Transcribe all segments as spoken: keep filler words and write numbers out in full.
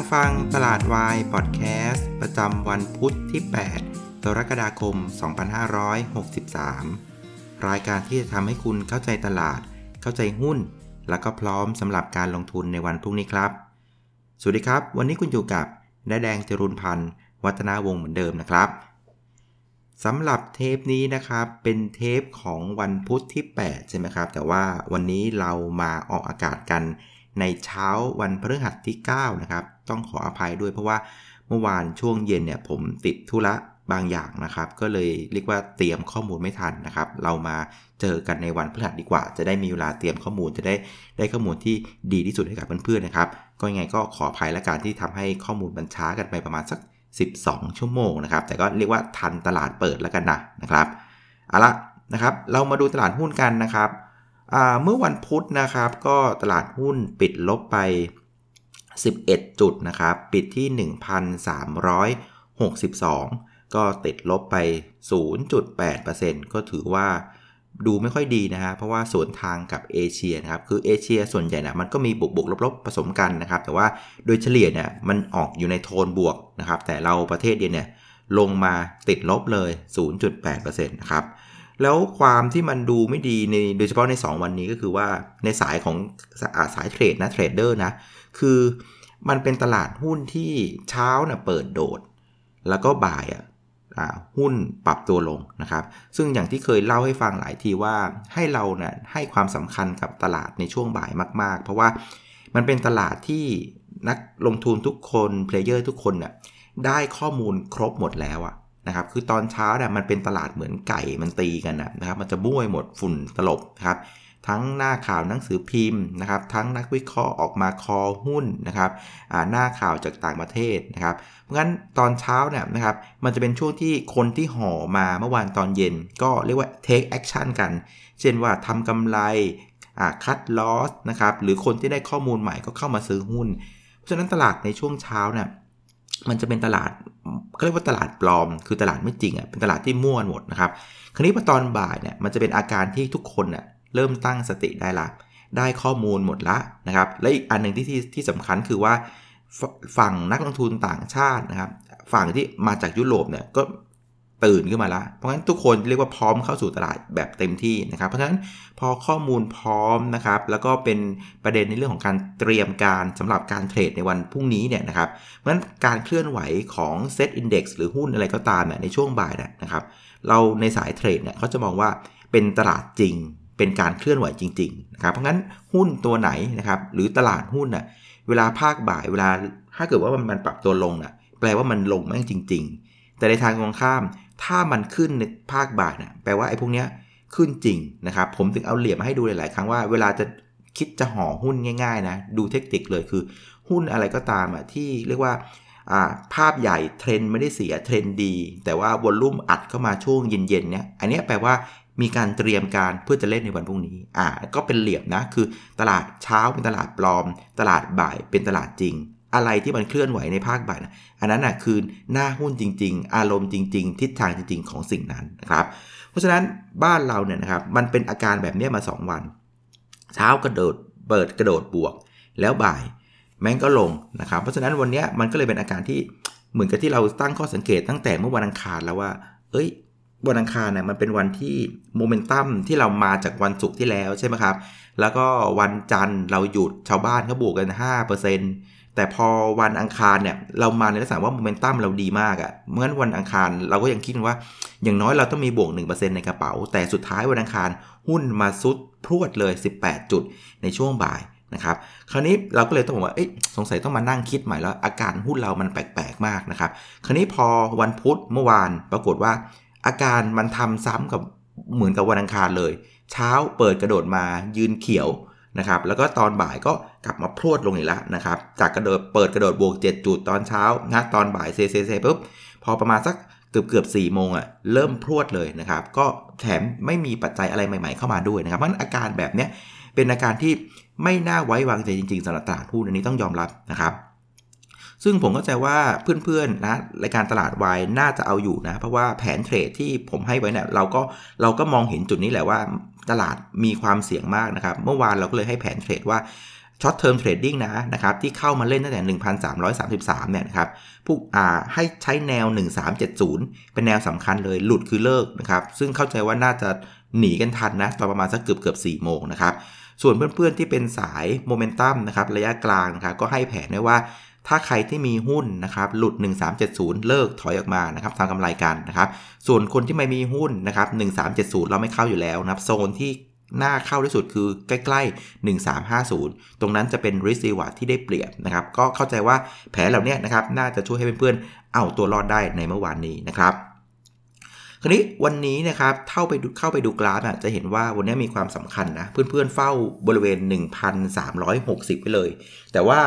งฟังตลาดวายพอดแคสต์ประจำวันพุธที่แปดกรกฎาคมสองพันห้าร้อยหกสิบสามรายการที่จะทำให้คุณเข้าใจตลาดเข้าใจหุ้นแล้วก็พร้อมสำหรับการลงทุนในวันพรุ่งนี้ครับสวัสดีครับวันนี้คุณอยู่กับน้าแดงจรุนพันธ์วัฒนาวงศ์เหมือนเดิมนะครับสำหรับเทปนี้นะครับเป็นเทปของวันพุธที่แปดใช่ไหมครับแต่ว่าวันนี้เรามาออกอากาศกันในเช้าวันพฤหัสที่เก้านะครับต้องขออภัยด้วยเพราะว่าเมื่อวานช่วงเย็นเนี่ยผมติดธุระบางอย่างนะครับก็เลยเรียกว่าเตรียมข้อมูลไม่ทันนะครับเรามาเจอกันในวันพฤหัสดีกว่าจะได้มีเวลาเตรียมข้อมูลจะได้ได้ข้อมูลที่ดีที่สุดให้กับเพื่อนๆนะครับก็ยังไงก็ขออภัยละกันที่ทำให้ข้อมูลมันช้ากันไปประมาณสักสิบสองชั่วโมงนะครับแต่ก็เรียกว่าทันตลาดเปิดแล้วกันนะนะครับเอาละนะครับเรามาดูตลาดหุ้นกันนะครับเมื่อวันพุธนะครับก็ตลาดหุ้นปิดลบไปสิบเอ็ดจุดนะครับปิดที่ หนึ่งพันสามร้อยหกสิบสอง ก็ติดลบไป ศูนย์จุดแปดเปอร์เซ็นต์ ก็ถือว่าดูไม่ค่อยดีนะฮะเพราะว่าสวนทางกับเอเชียนะครับคือเอเชียส่วนใหญ่นะมันก็มีบวกๆลบๆผสมกันนะครับแต่ว่าโดยเฉลี่ยเนี่ยมันออกอยู่ในโทนบวกนะครับแต่เราประเทศเดียวเนี่ยลงมาติดลบเลย ศูนย์จุดแปดเปอร์เซ็นต์ นะครับแล้วความที่มันดูไม่ดีในโดยเฉพาะในสองวันนี้ก็คือว่าในสายของสายเทรดนะเทรดเดอร์นะคือมันเป็นตลาดหุ้นที่เช้านะเปิดโดดแล้วก็บ่ายอ่ะหุ้นปรับตัวลงนะครับซึ่งอย่างที่เคยเล่าให้ฟังหลายทีว่าให้เรานะให้ความสำคัญกับตลาดในช่วงบ่ายมากๆเพราะว่ามันเป็นตลาดที่นักลงทุนทุกคนเพลเยอร์ทุกคนนะได้ข้อมูลครบหมดแล้วอะนะครับคือตอนเช้าเนี่ยมันเป็นตลาดเหมือนไก่มันตีกันนะครับมันจะบ้วยหมดฝุ่นตลบครับทั้งหน้าข่าวหนังสือพิมพ์นะครับทั้งนักวิเคราะห์ออกมาคอหุ้นนะครับหน้าข่าวจากต่างประเทศนะครับเพราะงั้นตอนเช้าเนี่ยนะครับมันจะเป็นช่วงที่คนที่ห่อมาเมื่อวานตอนเย็นก็เรียกว่า take action กันเช่นว่าทำกำไรคัดลอสนะครับหรือคนที่ได้ข้อมูลใหม่ก็เข้ามาซื้อหุ้นเพราะฉะนั้นตลาดในช่วงเช้าเนี่ยมันจะเป็นตลาดเขาเรียกว่าตลาดปลอมคือตลาดไม่จริงอ่ะเป็นตลาดที่มั่วหมดนะครับคราวนี้พอตอนบ่ายเนี่ยมันจะเป็นอาการที่ทุกคนน่ะเริ่มตั้งสติได้ละได้ข้อมูลหมดละนะครับและอีกอันนึงที่ ที่ที่สำคัญคือว่าฝั่งนักลงทุนต่างชาตินะครับฝั่งที่มาจากยุโรปเนี่ยก็ตื่นขึ้นมาละเพราะงั้นทุกคนเรียกว่าพร้อมเข้าสู่ตลาดแบบเต็มที่นะครับเพราะฉะนั้นพอข้อมูลพร้อมนะครับแล้วก็เป็นประเด็นในเรื่องของการเตรียมการสำหรับการเทรดในวันพรุ่งนี้เนี่ยนะครับเพราะฉะนั้นการเคลื่อนไหวของ Set Index หรือหุ้นอะไรก็ตามเนี่ยในช่วงบ่ายนะครับเราในสายเทรดเนี่ยเขาจะมองว่าเป็นตลาดจริงเป็นการเคลื่อนไหวจริงๆนะครับเพราะงั้นหุ้นตัวไหนนะครับหรือตลาดหุ้นน่ะเวลาภาคบ่ายเวลาถ้าเกิดว่ามันปรับตัวลงน่ะแปลว่ามันลงแม่งจริงๆแต่ในทางตรงข้ามถ้ามันขึ้นในภาคบ่ายน่ะแปลว่าไอ้พวกเนี้ยขึ้นจริงนะครับผมถึงเอาเหรียญมาให้ดูหลายๆครั้งว่าเวลาจะคิดจะห่อหุ้นง่ายๆนะดูเทคนิคเลยคือหุ้นอะไรก็ตามอ่ะที่เรียกว่าภาพใหญ่เทรนด์ไม่ได้เสียเทรนด์ดีแต่ว่าวอลลุ่มอัดเข้ามาช่วงเย็นๆเนี่ยอันเนี้ยแปลว่ามีการเตรียมการเพื่อจะเล่นในวันพรุ่งนี้อ่าก็เป็นเหลี่ยมนะคือตลาดเช้าเป็นตลาดปลอมตลาดบ่ายเป็นตลาดจริงอะไรที่มันเคลื่อนไหวในภาคบ่ายนะอันนั้นน่ะคือหน้าหุ้นจริงๆอารมณ์จริงๆทิศทางจริงๆของสิ่งนั้นนะครับเพราะฉะนั้นบ้านเราเนี่ยนะครับมันเป็นอาการแบบนี้มาสองวันเช้ากระโดดเปิดกระโดดบวกแล้วบ่ายแม่งก็ลงนะครับเพราะฉะนั้นวันนี้มันก็เลยเป็นอาการที่เหมือนกับที่เราตั้งข้อสังเกตตั้งแต่เมื่อวันอังคารแล้วว่าเอ้ยวันอังคารเนี่ยมันเป็นวันที่โมเมนตัมที่เรามาจากวันศุกร์ที่แล้วใช่ไหมครับแล้วก็วันจันทร์เราหยุดชาวบ้านก็บวกกัน ห้าเปอร์เซ็นต์ แต่พอวันอังคารเนี่ยเรามาในลักษณะว่าโมเมนตัมเราดีมากอ่ะเมื่อวันอังคารเราก็ยังคิดว่าอย่างน้อยเราต้องมีบวก หนึ่งเปอร์เซ็นต์ ในกระเป๋าแต่สุดท้ายวันอังคารหุ้นมาซุดพรวดเลยสิบแปดจุดในช่วงบ่ายนะครับคราวนี้เราก็เลยต้องบอกว่าเอ๊ะสงสัยต้องมานั่งคิดใหม่แล้วอาการหุ้นเรามันแปลกๆมากนะครับคราวนี้พอวันพุธเมื่อวานปรากฏว่าอาการมันทำซ้ำกับเหมือนกับวันอังคารเลยเช้าเปิดกระโดดมายืนเขียวนะครับแล้วก็ตอนบ่ายก็กลับมาพรวดลงอีกแล้วนะครับจากกระโดดเปิดกระโดดบวกเจ็ดจุดตอนเช้านะตอนบ่ายเซเซเซปุ๊บพอประมาณสักเกือบเกือบสี่โมงอ่ะเริ่มพรวดเลยนะครับก็แถมไม่มีปัจจัยอะไรใหม่ๆเข้ามาด้วยนะครับเพราะอาการแบบเนี้ยเป็นอาการที่ไม่น่าไว้วางใจจริงๆสำหรับตลาดหุ้นอันนี้ต้องยอมรับนะครับซึ่งผมเข้าใจว่าเพื่อนๆนะรายการตลาดวายน่าจะเอาอยู่นะเพราะว่าแผนเทรดที่ผมให้ไว้เนี่ยเราก็เราก็มองเห็นจุดนี้แหละว่าตลาดมีความเสี่ยงมากนะครับเมื่อวานเราก็เลยให้แผนเทรดว่า ช็อตเทอมเทรดดิ้งนะนะครับที่เข้ามาเล่นตั้งแต่ หนึ่งพันสามร้อยสามสิบสาม เนี่ยนะครับผู้อ่าให้ใช้แนวหนึ่งพันสามร้อยเจ็ดสิบเป็นแนวสำคัญเลยหลุดคือเลิกนะครับซึ่งเข้าใจว่าน่าจะหนีกันทันนะตอนประมาณสักเกือบเกือบสี่โมงนะครับส่วนเพื่อนๆที่เป็นสายโมเมนตัมนะครับระยะกลางนะครับก็ให้แผนไว้ว่าถ้าใครที่มีหุ้นนะครับหลุดหนึ่งพันสามร้อยเจ็ดสิบเลิกถอยออกมานะครับทำกำไรกันนะครับส่วนคนที่ไม่มีหุ้นนะครับหนึ่งพันสามร้อยเจ็ดสิบเราไม่เข้าอยู่แล้วนะครับโซนที่น่าเข้าที่สุดคือใกล้ๆหนึ่งพันสามร้อยห้าสิบตรงนั้นจะเป็น risk reward ที่ได้เปรียบนะครับก็เข้าใจว่าแผนเหล่านี้นะครับน่าจะช่วยให้เพื่อนๆเอาตัวรอดได้ในเมื่อวานนี้นะครับคราวนี้วันนี้นะครับเข้าไปดูเข้าไปดูกราฟอ่ะจะเห็นว่าวันนี้มีความสำคัญนะเพื่อนๆเฝ้าบริเวณ หนึ่งพันสามร้อยหกสิบ ไปเลยแต่ว่า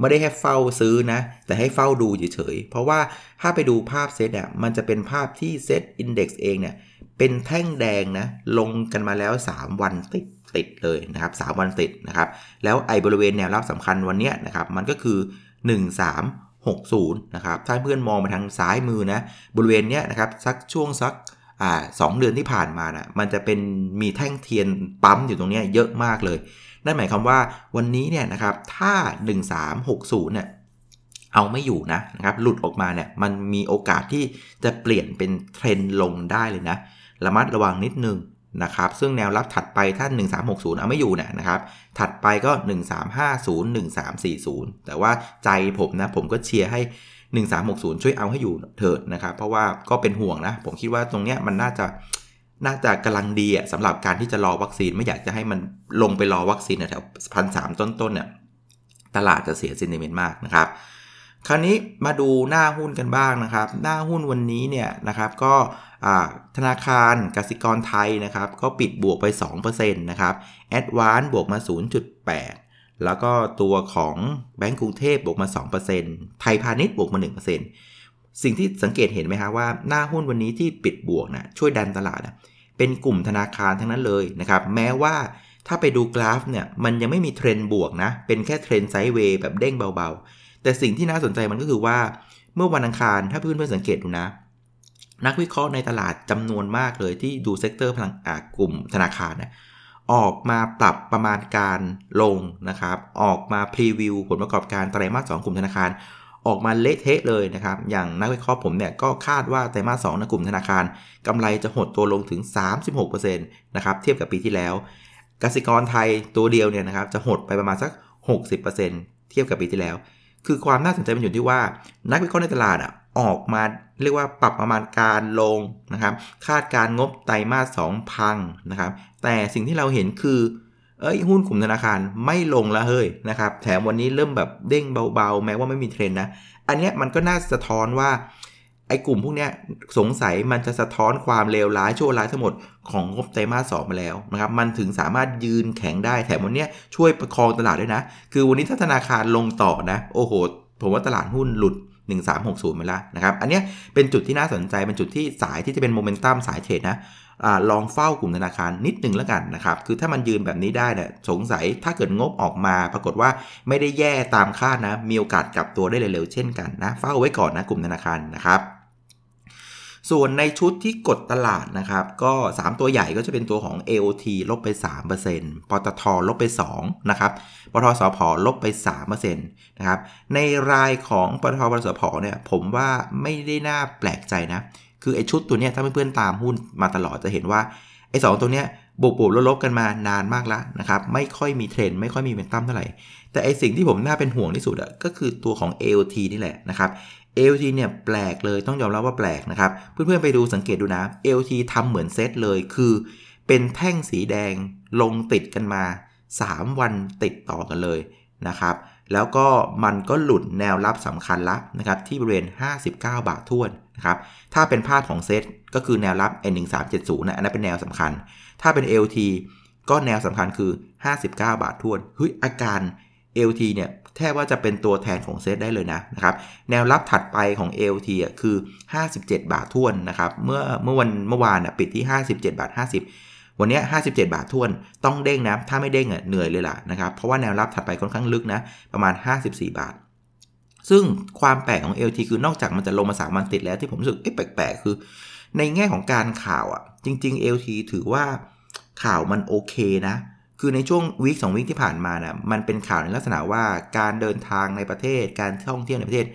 ไม่ได้ให้เฝ้าซื้อนะแต่ให้เฝ้าดูเฉยๆเพราะว่าถ้าไปดูภาพเซตเนี่ยมันจะเป็นภาพที่เซตอินเด็กซ์เองเนี่ยเป็นแท่งแดงนะลงกันมาแล้วสามวันติดติดเลยนะครับสามวันติดนะครับแล้วไอบริเวณแนวรับสำคัญวันนี้นะครับมันก็คือหนึ่งพันสามร้อยหกสิบนะครับถ้าเพื่อนมองไปทางซ้ายมือนะบริเวณเนี้ยนะครับสักช่วงสักอ่าสองเดือนที่ผ่านมานะมันจะเป็นมีแท่งเทียนปั๊มอยู่ตรงเนี้ยเยอะมากเลยนั่นหมายความว่าวันนี้เนี่ยนะครับถ้าหนึ่งพันสามร้อยหกสิบเนี่ยเอาไม่อยู่นะนะครับหลุดออกมาเนี่ยมันมีโอกาสที่จะเปลี่ยนเป็นเทรนด์ลงได้เลยนะระมัดระวังนิดนึงนะครับซึ่งแนวรับถัดไปถ้าหนึ่งพันสามร้อยหกสิบเอาไม่อยู่เนี่ยนะครับถัดไปก็หนึ่งพันสามร้อยห้าสิบ หนึ่งพันสามร้อยสี่สิบแต่ว่าใจผมนะผมก็เชียร์ให้หนึ่งพันสามร้อยหกสิบช่วยเอาให้อยู่เถิดนะครับเพราะว่าก็เป็นห่วงนะผมคิดว่าตรงเนี้ยมันน่าจะน่าจะกำลังดีอ่ะสำหรับการที่จะรอวัคซีนไม่อยากจะให้มันลงไปรอวัคซีนแถว หนึ่งพันสามร้อย ต้นๆเนี่ยตลาดจะเสียเซนติเมนต์มากนะครับคราวนี้มาดูหน้าหุ้นกันบ้างนะครับหน้าหุ้นวันนี้เนี่ยนะครับก็ธนาคารกสิกรไทยนะครับก็ปิดบวกไป สองเปอร์เซ็นต์ นะครับแอดวานซ์บวกมา ศูนย์จุดแปด แล้วก็ตัวของแบงก์กรุงเทพบวกมา สองเปอร์เซ็นต์ ไทยพาณิชย์บวกมา หนึ่งเปอร์เซ็นต์ สิ่งที่สังเกตเห็นไหมฮะว่าหน้าหุ้นวันนี้ที่ปิดบวกนะช่วยดันตลาดนะเป็นกลุ่มธนาคารทั้งนั้นเลยนะครับแม้ว่าถ้าไปดูกราฟเนี่ยมันยังไม่มีเทรนด์บวกนะเป็นแค่เทรนด์ไซด์เวย์แบบเด้งเบาๆแต่สิ่งที่น่าสนใจมันก็คือว่าเมื่อวันอังคารถ้าเพื่อนๆสังเกตดูนะนักวิเคราะห์ในตลาดจำนวนมากเลยที่ดูเซกเตอร์พลังกลุ่มธนาคารนะออกมาปรับประมาณการลงนะครับออกมาพรีวิวผลประกอบการไตรมาสสองกลุ่มธนาคารออกมาเละเทะเลยนะครับอย่างนักวิเคราะห์ผมเนี่ยก็คาดว่าไตรมาสสองในกลุ่มธนาคารกำไรจะหดตัวลงถึง สามสิบหกเปอร์เซ็นต์ นะครับเทียบกับปีที่แล้วกสิกรไทยตัวเดียวเนี่ยนะครับจะหดไปประมาณสัก หกสิบเปอร์เซ็นต์ เทียบกับปีที่แล้วคือความน่าสนใจมันอยู่ที่ว่านักวิเคราะห์ในตลาดอ่ะออกมาเรียกว่าปรับประมาณการลงนะครับคาดการงบไตรมาสสองพังนะครับแต่สิ่งที่เราเห็นคือเอ้ยหุ้นกลุ่มธนาคารไม่ลงละเฮ้ยนะครับแถมวันนี้เริ่มแบบเด้งเบาๆแม้ว่าไม่มีเทรนด์นะอันเนี้ยมันก็น่าสะท้อนว่าไอ้กลุ่มพวกเนี้ยสงสัยมันจะสะท้อนความเลวร้ายชั่วร้ายทั้งหมดของงบไตรมาสสองมาแล้วนะครับมันถึงสามารถยืนแข็งได้แถมวันเนี้ยช่วยประคองตลาดด้วยนะคือวันนี้ถ้าธนาคารลงต่อนะโอ้โหผมว่าตลาดหุ้นหลุดหนึ่งพันสามร้อยหกสิบไปแล้วนะครับอันเนี้ยเป็นจุดที่น่าสนใจเป็นจุดที่สายที่จะเป็นโมเมนตัมสายเทรดนะอ่าลองเฝ้ากลุ่มธนาคารนิดนึงแล้วกันนะครับคือถ้ามันยืนแบบนี้ได้เนี่ยสงสัยถ้าเกิดงบออกมาปรากฏว่าไม่ได้แย่ตามคาดนะมีโอกาสกลับตัวได้เร็วๆเช่นกันนะเฝ้าไว้ก่อนนะกลุ่มธนาคารนะครับส่วนในชุดที่กดตลาดนะครับก็สามตัวใหญ่ก็จะเป็นตัวของ เอ โอ ที ลบไป สามเปอร์เซ็นต์ ปตทลบไปสองนะครับปตทสผลบไป สามเปอร์เซ็นต์ นะครับในรายของปตทปตทสผเนี่ยผมว่าไม่ได้น่าแปลกใจนะคือไอ้ชุดตัวเนี้ยถ้าเพื่อนๆตามหุ้นมาตลอดจะเห็นว่าไอ้สองตัวเนี้ยบวกๆลบๆกันมานานมากแล้วนะครับไม่ค่อยมีเทรนด์ไม่ค่อยมีโมเมนตัมเท่าไหร่แต่ไอ้สิ่งที่ผมน่าเป็นห่วงที่สุดอ่ะก็คือตัวของ เอ โอ ที นี่แหละนะครับเอ โอ ที เนี่ยแปลกเลยต้องยอมรับว่าแปลกนะครับเพื่อนๆไปดูสังเกตดูนะ เอ โอ ที ทำเหมือนเซตเลยคือเป็นแท่งสีแดงลงติดกันมาสามวันติดต่อกันเลยนะครับแล้วก็มันก็หลุดแนวรับสำคัญละนะครับที่บริเวณห้าสิบเก้าบาทถ้วนนะครับถ้าเป็นภาพของเซตก็คือแนวรับ หนึ่งพันสามร้อยเจ็ดสิบ นะอันนั้นเป็นแนวสำคัญถ้าเป็น เอ โอ ที ก็แนวสำคัญคือห้าสิบเก้าบาทถ้วนเฮ้ยอาการ เอ โอ ที เนี่ยแทบว่าจะเป็นตัวแทนของเซตได้เลยนะนะครับแนวรับถัดไปของ เอ โอ ที อ่ะคือห้าสิบเจ็ดบาทถ้วนนะครับเมื่อเมื่อวันเมื่อวานน่ะปิดที่ห้าสิบเจ็ดบาทห้าสิบวันนี้ห้าสิบเจ็ดบาทถ้วนต้องเด้งนะถ้าไม่เด้งอ่ะเหนื่อยเลยล่ะนะครับเพราะว่าแนวรับถัดไปค่อนข้างลึกนะประมาณห้าสิบสี่บาทซึ่งความแปลกของ เอ โอ ที คือนอกจากมันจะลงมาสามวันติดแล้วที่ผมรู้สึกเอ๊ะแปลกๆคือในแง่ของการข่าวอ่ะจริงๆ เอ โอ ที ถือว่าข่าวมันโอเคนะ คือในช่วงวีคสองวีคที่ผ่านมานะมันเป็นข่าวในลักษณะว่าการเดินทางในประเทศการท่องเที่ยวในประเทศ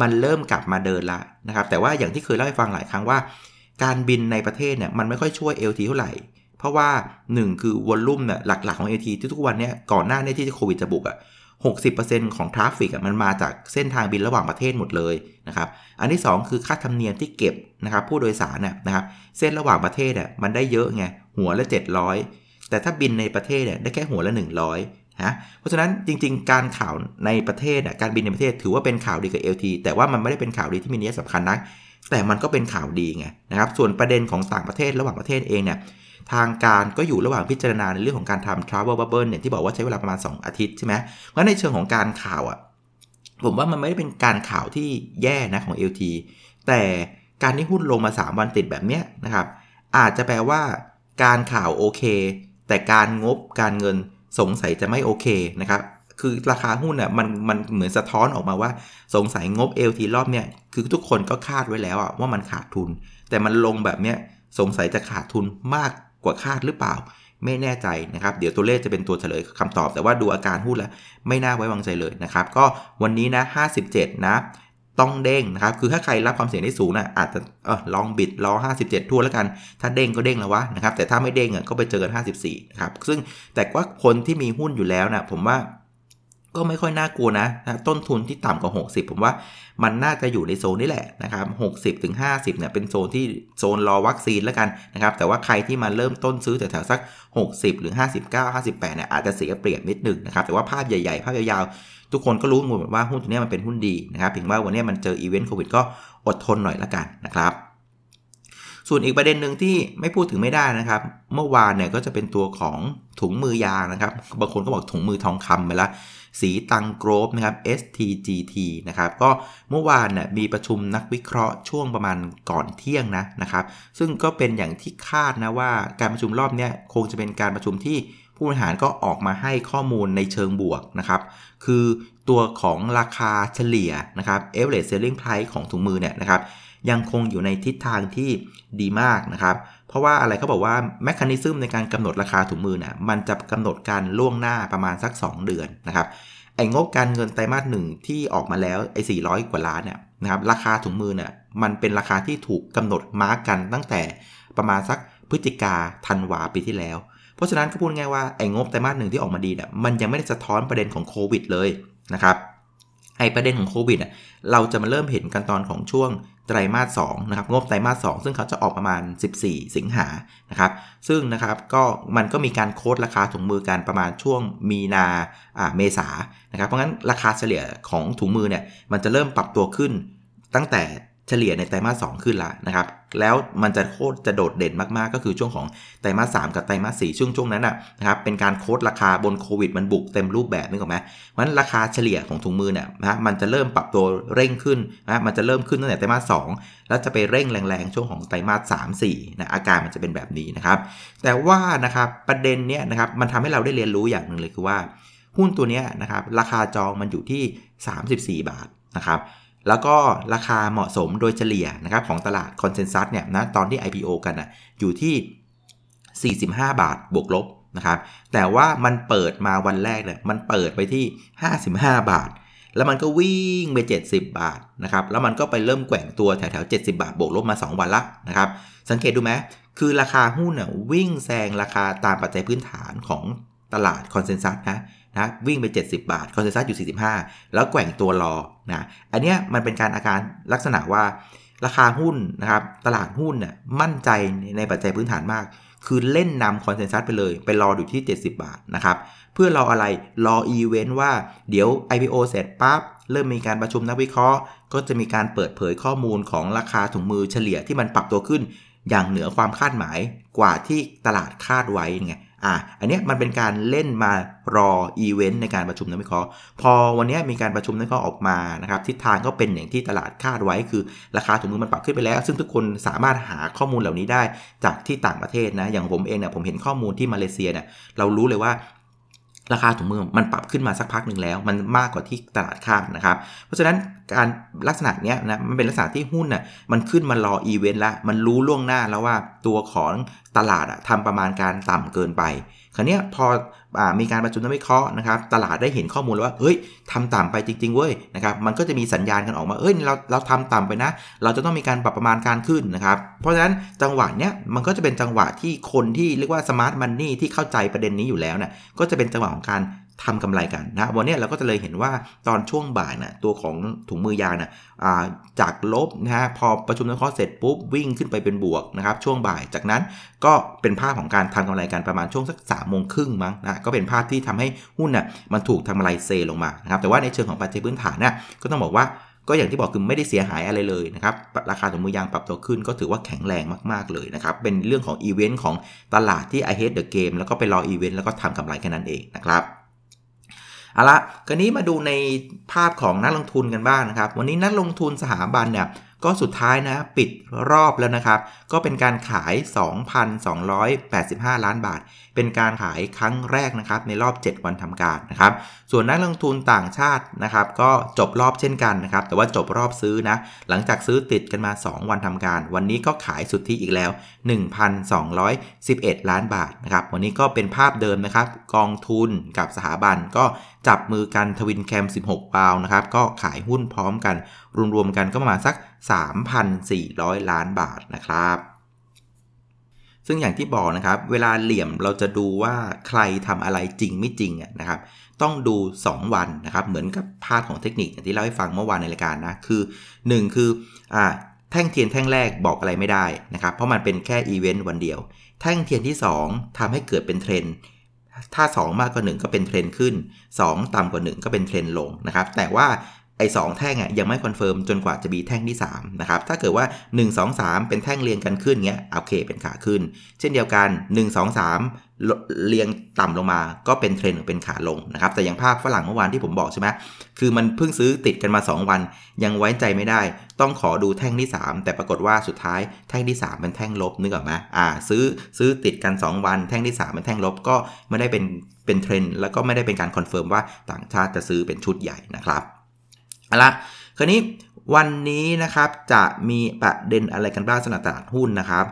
มันเริ่มกลับมาเดินละนะครับแต่ว่าอย่างที่เคยเล่าให้ฟังหลายครั้งว่าการบินในประเทศเนี่ยมันไม่ค่อยช่วย เอ แอล ที เท่าไหร่เพราะว่าหนึ่งคือวอลลุ่มเนี่ยหลักๆของ เอ แอล ที ที่ทุกวันเนี่ยก่อนหน้านี้ที่โควิดจะบุกอ่ะ หกสิบเปอร์เซ็นต์ ของทราฟฟิกอ่ะมันมาจากเส้นทางบินระหว่างประเทศหมดเลยนะครับอันที่สองคือค่าธรรมเนียมที่เก็บนะครับผู้โดยสารเนี่ยนะครับเส้นระหว่างประเทศอ่ะมันได้เยอะไงหัวละเจ็ดร้อยแต่ถ้าบินในประเทศเนี่ยได้แค่หัวละหนึ่งร้อยนะเพราะฉะนั้นจริงๆการข่าวในประเทศอ่ะการบินในประเทศถือว่าเป็นข่าวดีกับ เอ แอล ที แต่ว่ามันไม่ได้เป็นข่าวดีที่มีนัยสำคัญนักแต่มันก็เป็นข่าวดีไงนะครับส่วนประเด็นของต่างประเทศระหว่างประเทศเองเนี่ยทางการก็อยู่ระหว่างพิจารณาในเรื่องของการทำ travel bubble เนี่ยที่บอกว่าใช้เวลาประมาณสองอาทิตย์ใช่ไหมเพราะในเชิงของการข่าวอ่ะผมว่ามันไม่ได้เป็นการข่าวที่แย่นะของ เอ แอล ที แต่การที่หุ้นลงมาสามวันติดแบบเนี้ยนะครับอาจจะแปลว่าการข่าวโอเคแต่การงบการเงินสงสัยจะไม่โอเคนะครับคือราคาหุ้นอ่ะมันมันเหมือนสะท้อนออกมาว่าสงสัยงบ เอ แอล ที รอบเนี่ยคือทุกคนก็คาดไว้แล้วอ่ะว่ามันขาดทุนแต่มันลงแบบเนี้ยสงสัยจะขาดทุนมากกว่าคาดหรือเปล่าไม่แน่ใจนะครับเดี๋ยวตัวเลขจะเป็นตัวเฉลยคำตอบแต่ว่าดูอาการหุ้นแล้วไม่น่าไว้วางใจเลยนะครับก็วันนี้นะห้าสิบเจ็ดนะต้องเด้งนะครับคือถ้าใครรับความเสี่ยงได้สูงนะอาจจะเออลองบิดล้อห้าสิบเจ็ดทั่วแล้วกันถ้าเด้งก็เด้งแล้ววะนะครับแต่ถ้าไม่เด้งก็ไปเจอกันห้าสิบสี่นะครับซึ่งแต่ว่าคนที่มีหุ้นอยู่แล้วนะผมว่าก็ไม่ค่อยน่ากลัวนะต้นทุนที่ต่ำกว่าหกสิบผมว่ามันน่าจะอยู่ในโซนนี้แหละนะครับหกสิบถึงห้าสิบเนี่ยเป็นโซนที่โซนรอวัคซีนแล้วกันนะครับแต่ว่าใครที่มาเริ่มต้นซื้อแถวๆสักหกสิบหรือห้าสิบเก้า ห้าสิบแปดเนี่ยอาจจะเสียเปรียบนิดนึงนะครับแต่ว่าภาพใหญ่ๆภาพยาวๆทุกคนก็รู้หมดว่าหุ้นตัวนี้มันเป็นหุ้นดีนะครับเพียงว่าวันนี้มันเจออีเวนต์โควิดก็อดทนหน่อยละกันนะครับส่วนอีกประเด็นนึงที่ไม่พูดถึงไม่ได้นะครับเมื่อวานเนี่ยก็จะเป็นตัวของถุงมือยางนะครับบางคนก็บอกถุงมือทองคำไปละสีตังโกรฟนะครับ เอส ที จี ที นะครับก็เมื่อวานน่ะมีประชุมนักวิเคราะห์ช่วงประมาณก่อนเที่ยงนะนะครับซึ่งก็เป็นอย่างที่คาดนะว่าการประชุมรอบเนี้ยคงจะเป็นการประชุมที่ผู้บริหารก็ออกมาให้ข้อมูลในเชิงบวกนะครับคือตัวของราคาเฉลี่ยนะครับ average selling price ของถุงมือเนี่ยนะครับยังคงอยู่ในทิศทางที่ดีมากนะครับเพราะว่าอะไรเขาบอกว่าแมคานิซึมในการกำหนดราคาถุงมือเนี่ยมันจะกำหนดการล่วงหน้าประมาณสักสองเดือนนะครับไอ้งบการเงินไตรมาสหนึ่งที่ออกมาแล้วไอ้สี่ร้อยกว่าล้านเนี่ยนะครับราคาถุงมือเนี่ยมันเป็นราคาที่ถูกกำหนดมาร์กกันตั้งแต่ประมาณสักพฤศจิกาธันวาปีที่แล้วเพราะฉะนั้นก็พูดง่ายว่าไอ้งบไตรมาสหนึ่งที่ออกมาดีเนี่ยมันยังไม่ได้สะท้อนประเด็นของโควิดเลยนะครับไอ้ประเด็นของโควิดเนี่ยเราจะมาเริ่มเห็นกันตอนของช่วงไตรมาสสองนะครับงบไตรมาสสองซึ่งเขาจะออกประมาณสิบสี่สิงหานะครับซึ่งนะครับก็มันก็มีการโค้ดราคาถุงมือกันประมาณช่วงมีนาอ่าเมษานะครับเพราะงั้นราคาเฉลี่ยของถุงมือเนี่ยมันจะเริ่มปรับตัวขึ้นตั้งแต่เฉลี่ยในไตรมาสสองขึ้นละนะครับแล้วมันจะโคตรจะโดดเด่นมากๆก็คือช่วงของไตรมาสสามกับไตรมาสสี่ช่วงช่วงนั้นนะนะครับเป็นการโคตรราคาบนโควิดมันบุกเต็มรูปแบบนึกออกมั้ยเพราะฉะนั้นราคาเฉลี่ยของถุงมือเนี่ยนะมันจะเริ่มปรับตัวเร่งขึ้นนะมันจะเริ่มขึ้นตั้งแต่ไตรมาสสองแล้วจะไปเร่งแรงๆช่วงของไตรมาสสาม สี่นะอาการมันจะเป็นแบบนี้นะครับแต่ว่านะครับประเด็นเนี้ยนะครับมันทำให้เราได้เรียนรู้อย่างนึงเลยคือว่าหุ้นตัวเนี้ยนะครับราคาจองมันอยู่ที่สามสิบสี่บาทนะครับแล้วก็ราคาเหมาะสมโดยเฉลี่ยนะครับของตลาดคอนเซนซัสเนี่ยนะตอนที่ ไอ พี โอ กันนะอยู่ที่สี่สิบห้าบาทบวกลบนะครับแต่ว่ามันเปิดมาวันแรกเนี่ยมันเปิดไปที่ห้าสิบห้าบาทแล้วมันก็วิ่งไปเจ็ดสิบบาทนะครับแล้วมันก็ไปเริ่มแกว่งตัวแถวๆเจ็ดสิบบาทบวกลบมาสองวันละนะครับสังเกตดูไหมคือราคาหุ้นน่ะวิ่งแซงราคาตามปัจจัยพื้นฐานของตลาดคอนเซนซัสนะนะวิ่งไปเจ็ดสิบบาทคอนเซนซัสอยู่สี่สิบห้าแล้วแกว่งตัวรอนะอันเนี้ยมันเป็นการอาการลักษณะว่าราคาหุ้นนะครับตลาดหุ้นน่ะมั่นใจในปัจจัยพื้นฐานมากคือเล่นนำคอนเซนซัสไปเลยไปรออยู่ที่เจ็ดสิบบาทนะครับเพื่อรออะไรรออีเวนต์ว่าเดี๋ยว ไอ พี โอ เสร็จปั๊บเริ่มมีการประชุมนักวิเคราะห์ก็จะมีการเปิดเผยข้อมูลของราคาถุงมือเฉลี่ยที่มันปรับตัวขึ้นอย่างเหนือความคาดหมายกว่าที่ตลาดคาดไว้ไงอ่ะอันนี้มันเป็นการเล่นมารออีเวนต์ในการประชุมนักวิเคราะห์พอวันนี้มีการประชุมนักวิเคราะห์ออกมานะครับทิศทางก็เป็นอย่างที่ตลาดคาดไว้คือราคาถุงมือมันปรับขึ้นไปแล้วซึ่งทุกคนสามารถหาข้อมูลเหล่านี้ได้จากที่ต่างประเทศนะอย่างผมเองเนี่ยผมเห็นข้อมูลที่มาเลเซียเนี่ยเรารู้เลยว่าราคาถุงมือมันปรับขึ้นมาสักพักนึงแล้วมันมากกว่าที่ตลาดคาดนะครับเพราะฉะนั้น การลักษณะเนี้ยนะมันเป็นลักษณะที่หุ้นน่ะมันขึ้นมารออีเวนต์ละมันรู้ล่วงหน้าแล้วว่าตัวของตลาดอ่ะทำประมาณการต่ำเกินไปคราวเนี้ยพออ่ามีการประชุมนักวิเคราะห์นะครับตลาดได้เห็นข้อมูลว่าเฮ้ยทำต่ำไปจริงๆเว้ยนะครับมันก็จะมีสัญญาณกันออกมาเอ้ยเราเราทำต่ำไปนะเราจะต้องมีการปรับประมาณการขึ้นนะครับเพราะฉะนั้นจังหวะเนี้ยมันก็จะเป็นจังหวะที่คนที่เรียกว่าสมาร์ทมันนี่ที่เข้าใจประเด็นนี้อยู่แล้วเนี่ยก็จะเป็นจังหวะของการทำกำไรกันนะวันนี้เราก็จะเลยเห็นว่าตอนช่วงบ่ายนะตัวของถุงมือยางนะจากลบนะฮะพอประชุมนักวิเคราะห์เสร็จปุ๊บวิ่งขึ้นไปเป็นบวกนะครับช่วงบ่ายจากนั้นก็เป็นภาพของการทำกำไรกันประมาณช่วงสักสามโมงครึ่งมั้งนะก็เป็นภาพที่ทำให้หุ้นนะมันถูกทำกำไรเซลงมานะครับแต่ว่าในเชิงของปัจจัยพื้นฐานนะก็ต้องบอกว่าก็อย่างที่บอกคือไม่ได้เสียหายอะไรเลยนะครับราคาถุงมือยางปรับตัวขึ้นก็ถือว่าแข็งแรงมากๆเลยนะครับเป็นเรื่องของอีเวนต์ของตลาดที่ I hate the game แล้วก็ไปรออีเวนต์แล้วก็ทำกำไรแค่นั้นเองนะครับเอาละคราวนี้มาดูในภาพของนักลงทุนกันบ้างนะครับวันนี้นักลงทุนสถาบันเนี่ยก็สุดท้ายนะปิดรอบแล้วนะครับก็เป็นการขาย สองพันสองร้อยแปดสิบห้า ล้านบาทเป็นการขายครั้งแรกนะครับในรอบเจ็ดวันทำการนะครับส่วนนักลงทุนต่างชาตินะครับก็จบรอบเช่นกันนะครับแต่ว่าจบรอบซื้อนะหลังจากซื้อติดกันมาสองวันทำการวันนี้ก็ขายสุทธิอีกแล้ว หนึ่งพันสองร้อยสิบเอ็ด ล้านบาทนะครับวันนี้ก็เป็นภาพเดิมนะครับกองทุนกับสถาบันก็จับมือกันทวินแคมสิบหกบาวนะครับก็ขายหุ้นพร้อมกันรวมๆกันก็ประมาณสัก สามพันสี่ร้อย ล้านบาทนะครับซึ่งอย่างที่บอกนะครับเวลาเหลี่ยมเราจะดูว่าใครทำอะไรจริงไม่จริงนะครับต้องดูสองวันนะครับเหมือนกับภาพของเทคนิคอย่างที่เล่าให้ฟังเมื่อวานในรายการนะคือหนึ่งคืออ่าแท่งเทียนแท่งแรกบอกอะไรไม่ได้นะครับเพราะมันเป็นแค่อีเวนต์วันเดียวแท่งเทียนที่สองทำให้เกิดเป็นเทรนด์ถ้าสองมากกว่าหนึ่งก็เป็นเทรนด์ขึ้นสองต่ำกว่าหนึ่งก็เป็นเทรนด์ลงนะครับแต่ว่าไอ้สองแท่งอ่ะยังไม่คอนเฟิร์มจนกว่าจะมีแท่งที่สามนะครับถ้าเกิดว่าหนึ่ง สอง สามเป็นแท่งเรียงกันขึ้นเงี้ยโอเคเป็นขาขึ้นเช่นเดียวกันหนึ่ง สอง สามเรียงต่ำลงมาก็เป็นเทรนด์เป็นขาลงนะครับแต่อย่างภาพฝรั่งเมื่อวานที่ผมบอกใช่มั้ยคือมันเพิ่งซื้อติดกันมาสองวันยังไว้ใจไม่ได้ต้องขอดูแท่งที่สามแต่ปรากฏว่าสุดท้ายแท่งที่สามเป็นแท่งลบนึกออกมั้ยอ่าซื้อซื้อติดกันสองวันแท่งที่สามเป็นแท่งลบก็ไม่ได้เป็นเป็นเทรนด์แล้วก็ไม่ได้เป็นการคอนเฟิร์มว่าต่างชาติจะซื้อเป็นชุดใหญ่นะครับเอาละคราวนี้วันนี้นะครับจะมีประเด็นอะไรกันบ้างสำหรับตลาดหุ้นนะครับ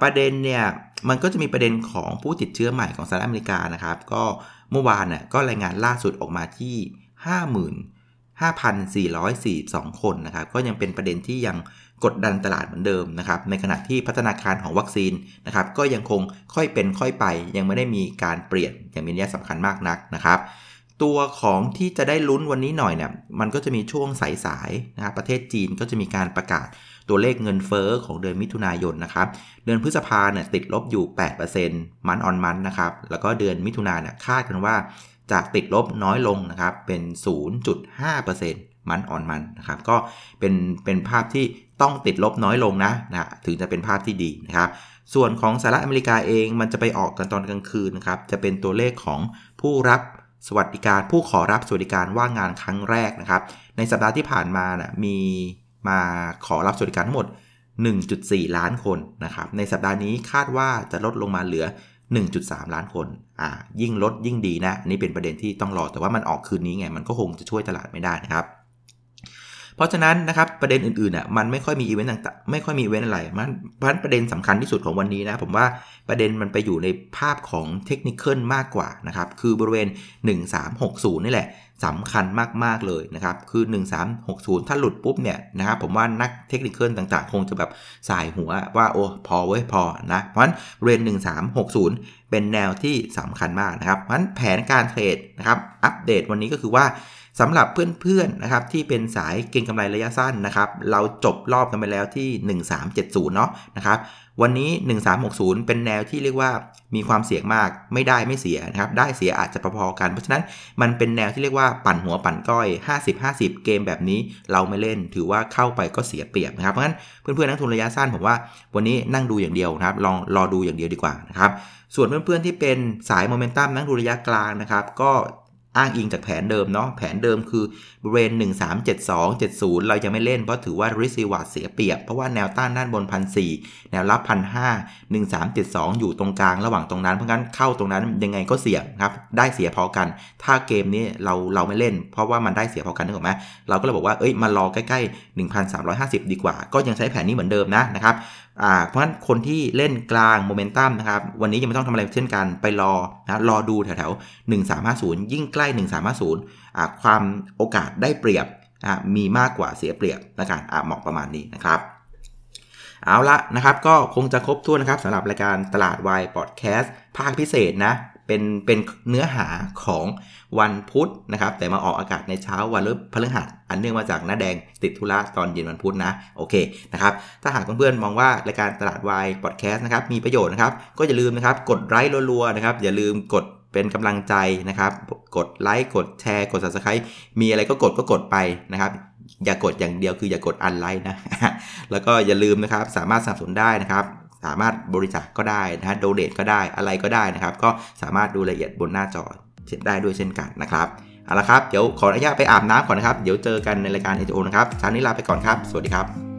ประเด็นเนี่ยมันก็จะมีประเด็นของผู้ติดเชื้อใหม่ของสหรัฐอเมริกานะครับก็เมื่อวานน่ะก็รายงานล่าสุดออกมาที่ ห้าหมื่นห้าพันสี่ร้อยสี่สิบสอง คนนะครับก็ยังเป็นประเด็นที่ยังกดดันตลาดเหมือนเดิมนะครับในขณะที่พัฒนาการของวัคซีนนะครับก็ยังคงค่อยเป็นค่อยไปยังไม่ได้มีการเปลี่ยนอย่างมีนัยสำคัญมากนักนะครับตัวของที่จะได้ลุ้นวันนี้หน่อยเนี่ยมันก็จะมีช่วงสายๆนะครับประเทศจีนก็จะมีการประกาศตัวเลขเงินเฟ้อของเดือนมิถุนายนนะครับเดือนพฤษภาเนี่ยติดลบอยู่ แปดเปอร์เซ็นต์ มันออนมันนะครับแล้วก็เดือนมิถุนายนเนี่ยคาดกันว่าจะติดลบน้อยลงนะครับเป็น ศูนย์จุดห้าเปอร์เซ็นต์ มันออนมันนะครับก็เป็นเป็นภาพที่ต้องติดลบน้อยลงนะนะถึงจะเป็นภาพที่ดีนะครับส่วนของสหรัฐอเมริกาเองมันจะไปออกกันตอนกลางคืนนะครับจะเป็นตัวเลขของผู้รับสวัสดิการผู้ขอรับสวัสดิการว่างงานครั้งแรกนะครับในสัปดาห์ที่ผ่านมานะมีมาขอรับสวัสดิการทั้งหมด หนึ่งจุดสี่ ล้านคนนะครับในสัปดาห์นี้คาดว่าจะลดลงมาเหลือ หนึ่งจุดสาม ล้านคนอ่ายิ่งลดยิ่งดีนะนี่เป็นประเด็นที่ต้องรอแต่ว่ามันออกคืนนี้ไงมันก็คงจะช่วยตลาดไม่ได้นะครับเพราะฉะนั้นนะครับประเด็นอื่นๆน่ะมันไม่ค่อยมีอีเวนต์ต่างๆไม่ค่อยมีอีเวนต์อะไรมันมันประเด็นสำคัญที่สุดของวันนี้นะผมว่าประเด็นมันไปอยู่ในภาพของเทคนิคอลมากกว่านะครับคือบริเวณหนึ่งพันสามร้อยหกสิบนี่แหละสำคัญมากๆเลยนะครับคือหนึ่งพันสามร้อยหกสิบถ้าหลุดปุ๊บเนี่ยนะครับผมว่านักเทคนิคอลต่างๆคงจะแบบสายหัวว่าโอ้พอเว้ยพอนะเพราะฉะนั้นบริเวณหนึ่งพันสามร้อยหกสิบเป็นแนวที่สำคัญมากนะครับเพราะฉะนั้นแผนการเทรดนะครับอัปเดตวันนี้ก็คือว่าสำหรับเพื่อนๆนะครับที่เป็นสายเก็งกำไรระยะสั้นนะครับเราจบรอบกันไปแล้วที่ หนึ่งพันสามร้อยเจ็ดสิบ เนาะนะครับวันนี้ หนึ่งพันสามร้อยหกสิบ เป็นแนวที่เรียกว่ามีความเสี่ยงมากไม่ได้ไม่เสียนะครับได้เสียอาจจะพอๆกันเพราะฉะนั้นมันเป็นแนวที่เรียกว่าปั่นหัวปั่นก้อย ห้าสิบ ห้าสิบ เกมแบบนี้เราไม่เล่นถือว่าเข้าไปก็เสียเปรียบนะครับเพราะงั้นเพื่อนๆนักทุนระยะสั้นผมว่าวันนี้นั่งดูอย่างเดียวนะครับลองรอดูอย่างเดียวดีกว่านะครับส่วนเพื่อนๆที่เป็นสายโมเมนตัมนักทุนระยะกลางนะครับก็ อ้างอิงจากแผนเดิมเนาะแผนเดิมคือบริเวณหนึ่งสามเจ็ดสองเจ็ดศูนย์เรายังไม่เล่นเพราะถือว่าริสซีวาดเสียเปรียบเพราะว่าแนวต้านด้านบน หนึ่งพันสี่ร้อย แนวรับ หนึ่งพันห้าร้อย หนึ่งสามเจ็ดสองอยู่ตรงกลางระหว่างตรงนั้นเพราะงั้นเข้าตรงนั้นยังไงก็เสี่ยงครับได้เสียพอกันถ้าเกมนี้เราเราไม่เล่นเพราะว่ามันได้เสียพอกันนึกออกมั้ยเราก็เลยบอกว่าเอ้ยมารอใกล้ๆหนึ่งพันสามร้อยห้าสิบดีกว่าก็ยังใช้แผนนี้เหมือนเดิมนะนะครับอ่าเพราะงั้นคนที่เล่นกลางโมเมนตัมนะครับวันนี้ยังไม่ต้องทำอะไรเช่นกันไปรอนะรอดูแถวๆหนึ่งสามห้าศูนย์ยิ่งใกล้หนึ่งสามห้าศูนย์อ่าความโอกาสได้เปรียบอ่ามีมากกว่าเสียเปรียบละกันอ่าเหมาะประมาณนี้นะครับเอาละนะครับก็คงจะครบถ้วนนะครับสำหรับรายการตลาดวายพอดแคสต์ภาคพิเศษนะเป็นเป็นเนื้อหาของวันพุธนะครับแต่มาออกอากาศในเช้าวันพฤหัสอันเนื่องมาจากน้าแดงติดธุระตอนเย็นวันพุธนะโอเคนะครับถ้าหากเพื่อนๆมองว่ารายการตลาดวายพอดแคสต์นะครับมีประโยชน์นะครับก็อย่าลืมนะครับกดไลค์รัวๆนะครับอย่าลืมกดเป็นกำลังใจนะครับกดไลค์กดแชร์กด Subscribe มีอะไรก็กดก็กดไปนะครับอย่ากดอย่างเดียวคืออย่ากดอันไลค์นะแล้วก็อย่าลืมนะครับสามารถสนับสนุนได้นะครับสามารถบริจาค ก, ก็ได้นะฮะโดเนทก็ได้อะไรก็ได้นะครับก็สามารถดูรายละเอียดบนหน้าจอเช็คได้ด้วยเช่นกันนะครับเอาละครับเดี๋ยวขออนุญาตไปอาบน้ำก่อนนะครับเดี๋ยวเจอกันในรายการ เอ โอ นะครับเช้านี้ลาไปก่อนครับสวัสดีครับ